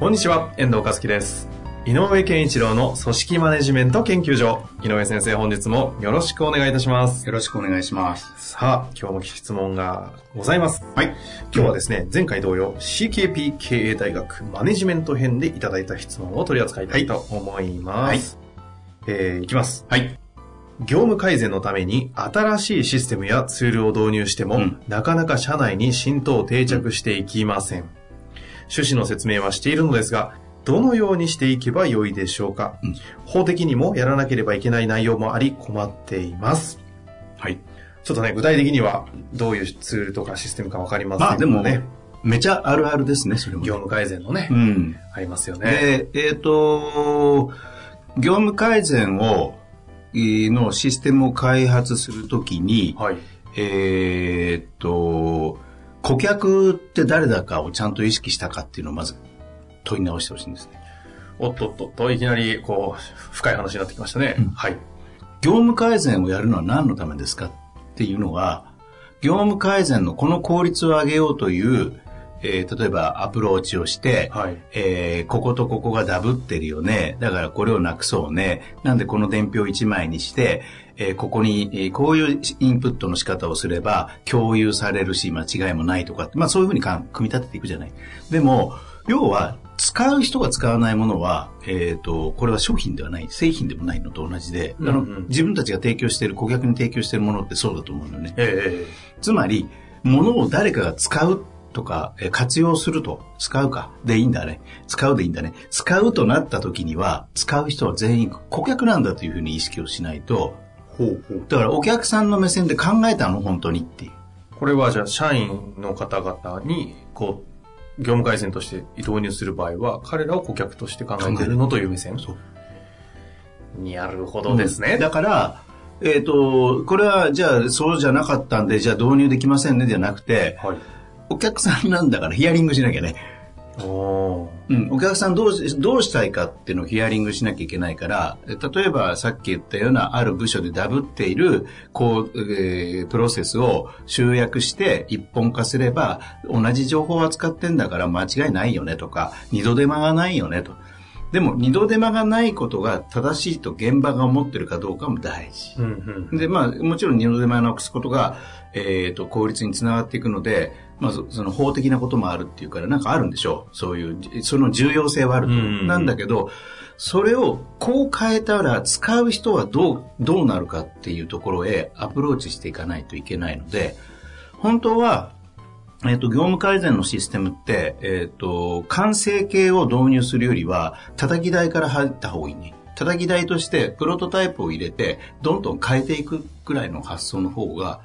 こんにちは、遠藤和樹です。井上健一郎の組織マネジメント研究所。井上先生、本日もよろしくお願いいたします。よろしくお願いします。さあ、今日も質問がございます。はい。今日はですね、前回同様 CKP 経営大学マネジメント編でいただいた質問を取り扱いたいと思います。はい。いきます。はい。業務改善のために新しいシステムやツールを導入しても、なかなか社内に浸透定着していきません。趣旨の説明はしているのですが、どのようにしていけばよいでしょうか。法的にもやらなければいけない内容もあり困っています。はい。ちょっとね、具体的にはどういうツールとかシステムかわかりませんけどね。まあでもめちゃあるあるですね、それも、ね。業務改善のね、ありますよね。で、業務改善をのシステムを開発するときに、はい、顧客って誰だかをちゃんと意識したかっていうのをまず問い直してほしいんですね。おっとっとっと、いきなりこう深い話になってきましたね。はい。業務改善をやるのは何のためですかっていうのは、業務改善のこの効率を上げようという、例えばアプローチをして、こことここがダブってるよね、だからこれをなくそうね、なんでこの伝票1枚にして、ここに、こういうインプットの仕方をすれば共有されるし間違いもないとか、まあ、そういうふうに組み立てていくじゃない。でも要は使う人が使わないものは、これは商品ではない、製品でもないのと同じで、自分たちが提供している、顧客に提供しているものってそうだと思うのよね。つまり物を誰かが使うとか活用すると、使うかでいいんだね、使うでいいんだね、使うとなった時には使う人は全員顧客なんだというふうに意識をしないと、だからお客さんの目線で考えたの本当にっていう。これはじゃあ社員の方々にこう業務改善として導入する場合は、彼らを顧客として考えているのという目線。なるほどですね。だから、これはじゃあそうじゃなかったんで、じゃあ導入できませんねじゃなくて、お客さんなんだからヒアリングしなきゃね。お客さんどうしたいかっていうのをヒアリングしなきゃいけないから、例えばさっき言ったようなある部署でダブっているこう、プロセスを集約して一本化すれば、同じ情報を扱ってんだから間違いないよねとか、二度手間がないよねと。でも二度手間がないことが正しいと現場が思ってるかどうかも大事、で、まあもちろん二度手間をなくすことが、効率につながっていくので、まあその法的なこともあるっていうから、なんかあるんでしょう、そういうその重要性はあると、なんだけど、それをこう変えたら使う人はどうなるかっていうところへアプローチしていかないといけないので、本当は業務改善のシステムって、完成形を導入するよりは、叩き台から入った方がいいね。叩き台としてプロトタイプを入れて、どんどん変えていくくらいの発想の方が、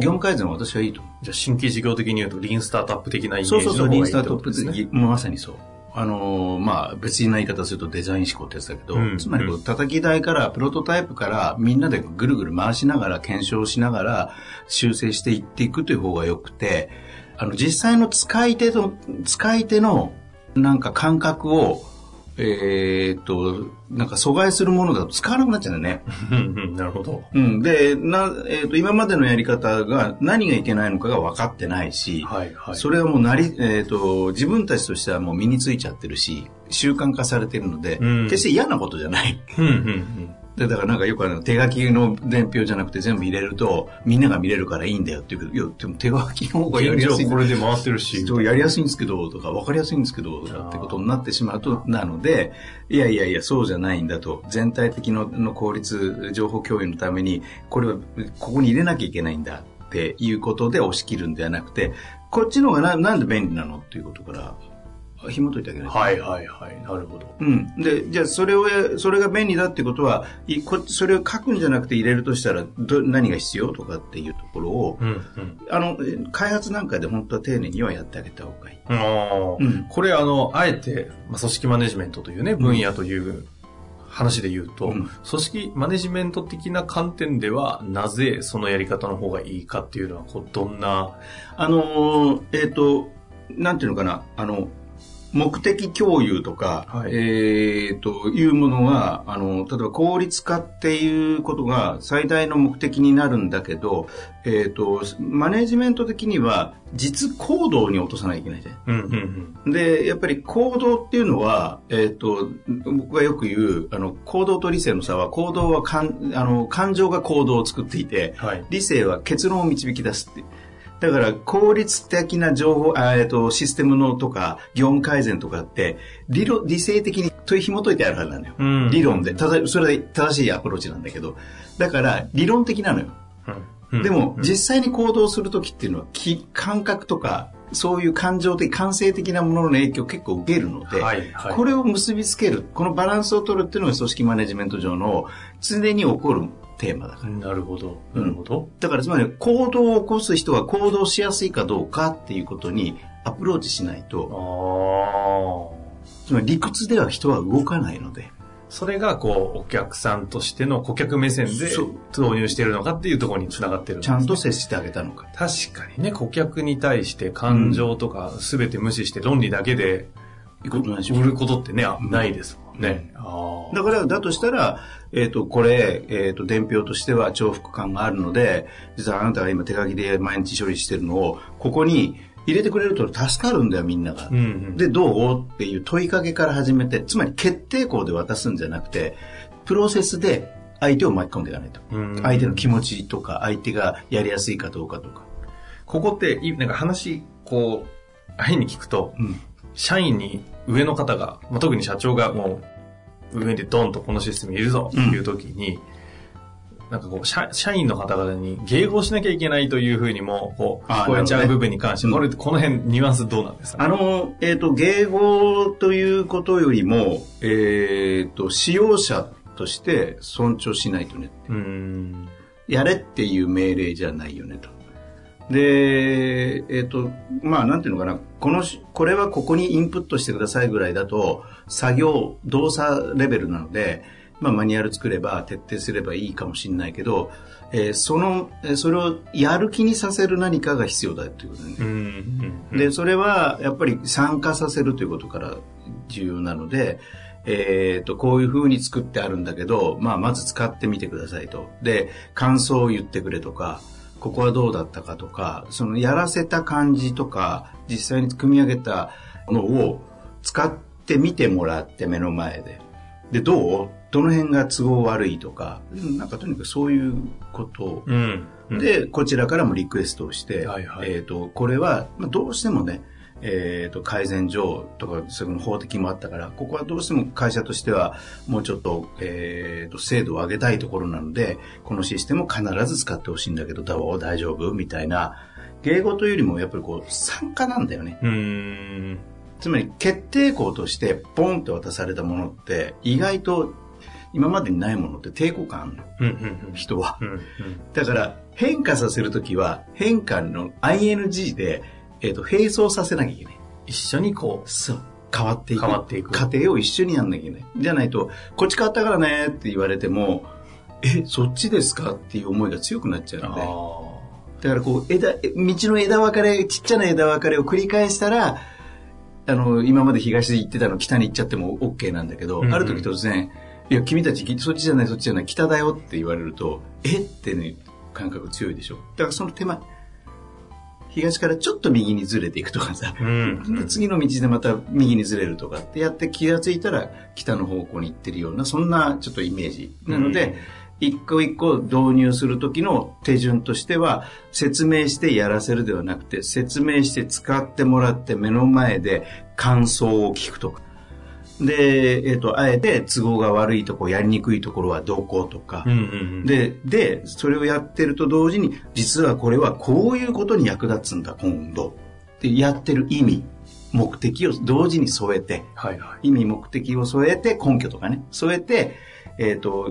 業務改善は私はいいと思う。じゃあ、新規事業的に言うと、リーンスタートアップ的なイメージの方がいいと思うんですね。リーンスタートアップ的、まさにそう。まあ、別な言い方するとデザイン思考ってやつだけど、つまりこう叩き台からプロトタイプからみんなでぐるぐる回しながら、検証しながら修正していっていくという方が良くて、実際の使い手のなんか感覚を、なんか阻害するものだと使わなくなっちゃうんだよね。なるほど。で、今までのやり方が何がいけないのかが分かってないし、それはもう自分たちとしてはもう身についちゃってるし、習慣化されてるので、決して嫌なことじゃない。だからなんかよく手書きの伝票じゃなくて全部入れるとみんなが見れるからいいんだよって言うけど、いやでも手書きの方がやりやすい、これで回ってるしやりやすいんですけどとか、分かりやすいんですけどとかってことになってしまうと、なのでいやいやいやそうじゃないんだと、全体的の効率、情報共有のためにこれはここに入れなきゃいけないんだっていうことで押し切るんではなくて、こっちの方がなんで便利なのっていうことから紐解いてあげないと。はいはいはい、なるほど。うん、でじゃあそれが便利だってことはそれを書くんじゃなくて入れるとしたら何が必要とかっていうところを、うんうん、開発段階で本当は丁寧にはやってあげた方がいい。あ、うん、これあえて、まあ、組織マネジメントというね分野という話で言うと、うん、組織マネジメント的な観点ではなぜそのやり方の方がいいかっていうのはこうどんななんていうのかな、目的共有とか、はい、いうものは、例えば効率化っていうことが最大の目的になるんだけど、マネジメント的には実行動に落とさないといけないじゃん。うんうんうん、で、やっぱり行動っていうのは、僕がよく言う、行動と理性の差は、行動は感情が行動を作っていて、はい、理性は結論を導き出すって。だから効率的な情報、システムのとか業務改善とかって理性的に紐解いてあるはずなのよ、うん、理論でそれで正しいアプローチなんだけど、だから理論的なのよ、うん、でも、うん、実際に行動するときっていうのは感覚とかそういう感情的感性的なものの影響を結構受けるので、はいはい、これを結びつけるこのバランスを取るっていうのが組織マネジメント上の常に起こるテーマだから。なるほど、なるほど、うん、だからつまり行動を起こす人は行動しやすいかどうかっていうことにアプローチしないと、あ、つまり理屈では人は動かないので、それがこうお客さんとしての顧客目線で導入しているのかっていうところにつながってるんですね。ちゃんと接してあげたのか。確かにね、顧客に対して感情とか全て無視して論理だけで売ることってね、ないですもんね。あ、だからだとしたら、これ、伝票としては重複感があるので、実はあなたが今手書きで毎日処理してるのをここに入れてくれると助かるんだよみんなが、うんうん、でどうっていう問いかけから始めて、つまり決定校で渡すんじゃなくてプロセスで相手を巻き込んでいかないと、うんうん、相手の気持ちとか相手がやりやすいかどうかとか。ここってなんか話こう変に聞くと、うん、社員に上の方が、まあ、特に社長がもう上でドンとこのシステムいるぞっていう時に、うん、なんかこう社員の方々に迎合しなきゃいけないというふうにもこう聞こえちゃう部分に関して、ね、この辺ニュアンスどうなんですか、ね、迎合ということよりも、使用者として尊重しないとねって、やれっていう命令じゃないよねと。で、まあなんていうのかな、これはここにインプットしてくださいぐらいだと作業動作レベルなので、まあ、マニュアル作れば徹底すればいいかもしれないけど、それをやる気にさせる何かが必要だということですね、うんうんうん、でそれはやっぱり参加させるということから重要なので、こういうふうに作ってあるんだけど、まあ、まず使ってみてくださいと。で感想を言ってくれとか、ここはどうだったかとか、そのやらせた感じとか実際に組み上げたのを使ってみてもらって、目の前でどの辺が都合悪いとか、なんかとにかくそういうことを、うんうん、でこちらからもリクエストをして、はいはい、これは、まあ、どうしてもね、改善上とかそういう法的もあったから、ここはどうしても会社としてはもうちょっと、精度を上げたいところなので、このシステムを必ず使ってほしいんだけどどう大丈夫みたいな、迎合というよりもやっぱりこう参加なんだよね。つまり決定校としてポンと渡されたものって意外と今までにないものって抵抗感あるの、うんうん、人は、うんうん、だから変化させるときは変化の ing で、並走させなきゃいけない。一緒にこう、そう変わっていく過程を一緒にやんなきゃいけない。じゃないとこっち変わったからねって言われても、そっちですかっていう思いが強くなっちゃうので、だからこう道の枝分かれ、ちっちゃな枝分かれを繰り返したら、今まで東に行ってたの北に行っちゃっても OK なんだけど、うんうん、ある時突然、いや君たちそっちじゃない北だよって言われるとってね、感覚強いでしょ。だからその手前、東からちょっと右にずれていくとかさ、うんうん、次の道でまた右にずれるとかってやって、気がついたら北の方向に行ってるような、そんなちょっとイメージなので、うん、一個一個導入する時の手順としては、説明してやらせるではなくて、説明して使ってもらって目の前で感想を聞くとかで、あえて都合が悪いとこ、やりにくいところはどことか、うんうんうん、でそれをやってると同時に、実はこれはこういうことに役立つんだ今度ってやってる意味目的を同時に添えて、はいはい、意味目的を添えて根拠とかね添えて、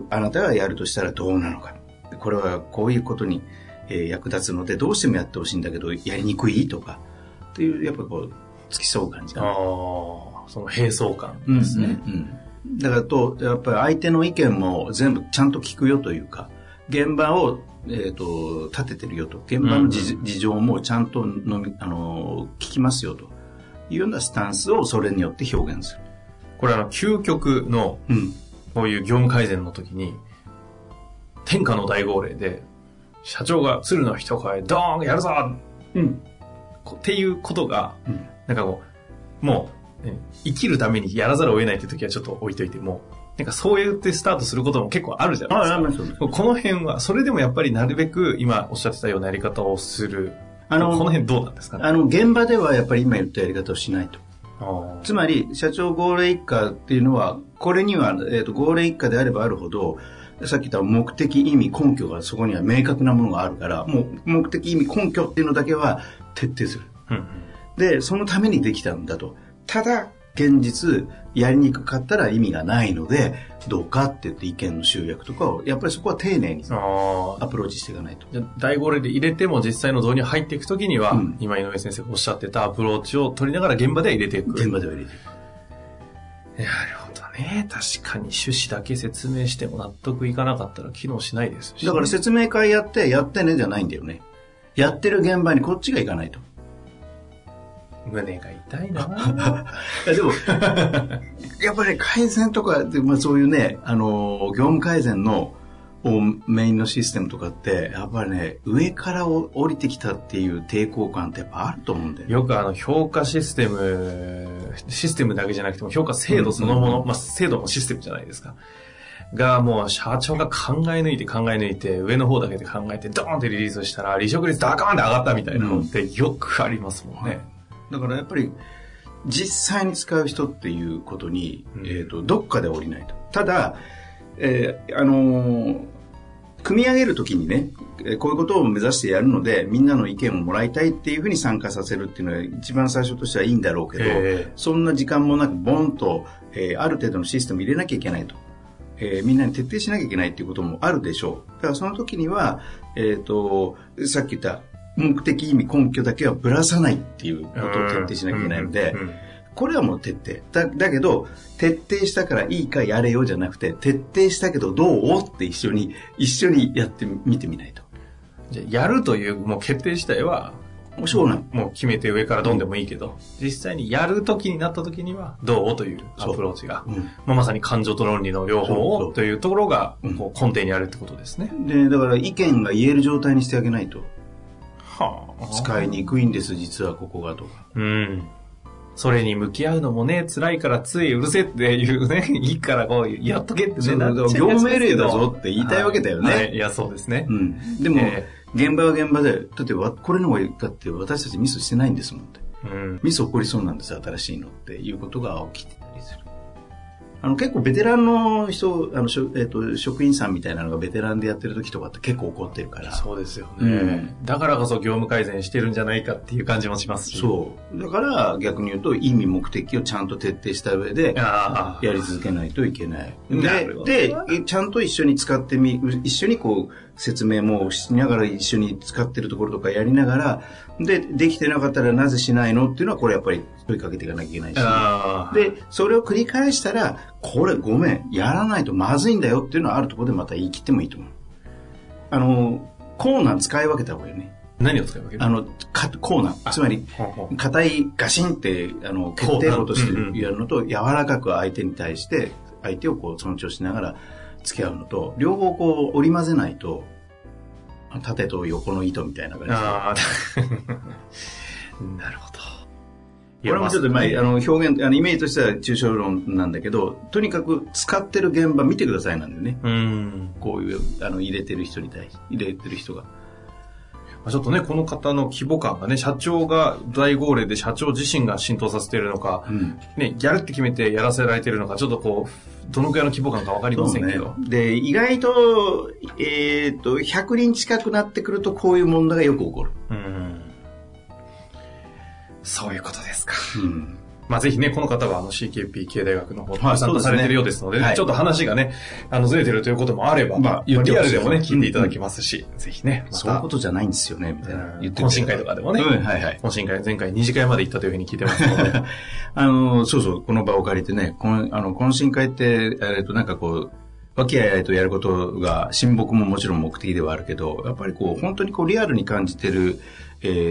あなたがやるとしたらどうなのか、これはこういうことに役立つのでどうしてもやってほしいんだけどやりにくいとかというやっぱこう付き添う感じだ、ね、ああその並走感ですね、うんうんうん、だからとやっぱり相手の意見も全部ちゃんと聞くよというか現場を、立ててるよと現場の事情もちゃんと聞きますよというようなスタンスをそれによって表現する。これは究極の、うん、こういう業務改善の時に天下の大号令で社長が鶴の一声ドーンやるぞ、うん、っていうことが、うん、なんかこうもう、ね、生きるためにやらざるを得ないって時はちょっと置いといてもなんかそうやってスタートすることも結構あるじゃないですか。ああこの辺はそれでもやっぱりなるべく今おっしゃってたようなやり方をするこの辺どうなんですかね。現場ではやっぱり今言ったやり方をしないと。あつまり社長号令一家っていうのはこれには、号令一家であればあるほどさっき言った目的意味根拠がそこには明確なものがあるからもう目的意味根拠っていうのだけは徹底する、うんうん、でそのためにできたんだと。ただ現実やりにくかったら意味がないのでどうかって言って意見の集約とかをやっぱりそこは丁寧にアプローチしていかないと。第5例で入れても実際の導入入っていくときには、うん、今井上先生がおっしゃってたアプローチを取りながら現場では入れていく。現場では入れていく。なるほどね。確かに趣旨だけ説明しても納得いかなかったら機能しないですし、ね、だから説明会やってやってねじゃないんだよね。やってる現場にこっちが行かないと胸が痛いなでもやっぱり改善とか、まあ、そういうね業務改善のメインのシステムとかってやっぱりね上から降りてきたっていう抵抗感ってやっぱあると思うんだよね。よく評価システムだけじゃなくても評価制度そのもの、うんうんまあ、制度もシステムじゃないですかがもう社長が考え抜いて上の方だけで考えてドーンってリリースしたら離職率ダカーンって上がったみたいなのってよくありますもんね、うんだからやっぱり実際に使う人っていうことに、どっかで降りないと。ただ、組み上げるときにねこういうことを目指してやるのでみんなの意見をもらいたいっていうふうに参加させるっていうのは一番最初としてはいいんだろうけど、そんな時間もなくボンと、ある程度のシステム入れなきゃいけないと、みんなに徹底しなきゃいけないっていうこともあるでしょう。だからその時には、さっき言った目的意味根拠だけはぶらさないっていうことを徹底しなきゃいけないので、うんうんうん、これはもう徹底 だけど徹底したからいいかやれよじゃなくて徹底したけどどうって一緒にやってみてみないと。じゃあやるというもう決定自体はもう決めて上からどんでもいいけど、うん、実際にやるときになったときにはどうというアプローチが、うんまあ、まさに感情と論理の両方をというところがこう根底にあるってことですね、うん、でだから意見が言える状態にしてあげないと使いにくいんです実はここがとか、うん、それに向き合うのもね辛いからついうるせえっていうねいいからこうやっとけってねなっちゃいますけど業務命令だぞって言いたいわけだよね、はい、いやそうですね、うん、でも、現場は現場でだってこれの方がだって私たちミスしてないんですもんって、うん、ミス起こりそうなんです新しいのっていうことが起きてたりする。結構ベテランの人職員さんみたいなのがベテランでやってる時とかって結構怒ってるからそうですよね、うん、だからこそ業務改善してるんじゃないかっていう感じもしますしそうだから逆に言うと意味目的をちゃんと徹底した上でやり続けないといけないでちゃんと一緒に使って一緒にこう説明もしながら一緒に使ってるところとかやりながらできてなかったらなぜしないのっていうのはこれやっぱり問いかけていかなきゃいけないし、ね、でそれを繰り返したらこれごめんやらないとまずいんだよっていうのはあるところでまた言い切ってもいいと思う。コーナー使い分けた方がいいよね。何を使い分ける？コーナーつまり硬いガシンって決定をとしてやるのと柔らかく相手に対して相手をこう尊重しながら付き合うのと両方こう織り交ぜないと縦と横の糸みたいな感じでなるほど。これもちょっと前表現イメージとしては抽象論なんだけどとにかく使ってる現場見てくださいなんでねうんこういう入れてる人に対して入れてる人がちょっとねこの方の規模感がね社長が大号令で社長自身が浸透させてるのか、うんね、やるって決めてやらせられてるのかちょっとこうどのくらいの規模感か分かりませんけど、ね、で意外と、100人近くなってくるとこういう問題がよく起こる。うんそういうことですか。うん。まあぜひね、この方はCKP 経営大学の方参加されてるようですので、ね、はい、ちょっと話がね、ずれてるということもあれば、まあ、リアルでもね、聞いていただきますし、うん、ぜひね、また。そういうことじゃないんですよね、みたいな。言って懇親会とかでもね、うん、はいはい。懇親会、前回2次会まで行ったというふうに聞いてますので。そうそう、この場を借りてね、懇親会って、なんかこう、和気あいあいとやることが、親睦ももちろん目的ではあるけど、やっぱりこう、本当にこう、リアルに感じてる、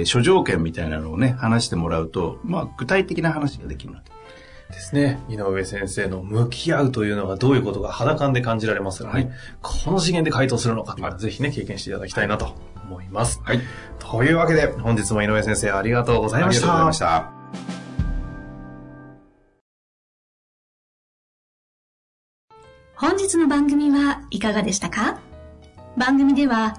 諸条件みたいなのをね、話してもらうと、まあ、具体的な話ができるなと。ですね。井上先生の向き合うというのがどういうことが肌感で感じられますからね、はい、この次元で回答するのか、ぜひね、経験していただきたいなと思います。はい。というわけで、本日も井上先生ありがとうございました。ありがとうございました。本日の番組はいかがでしたか？番組では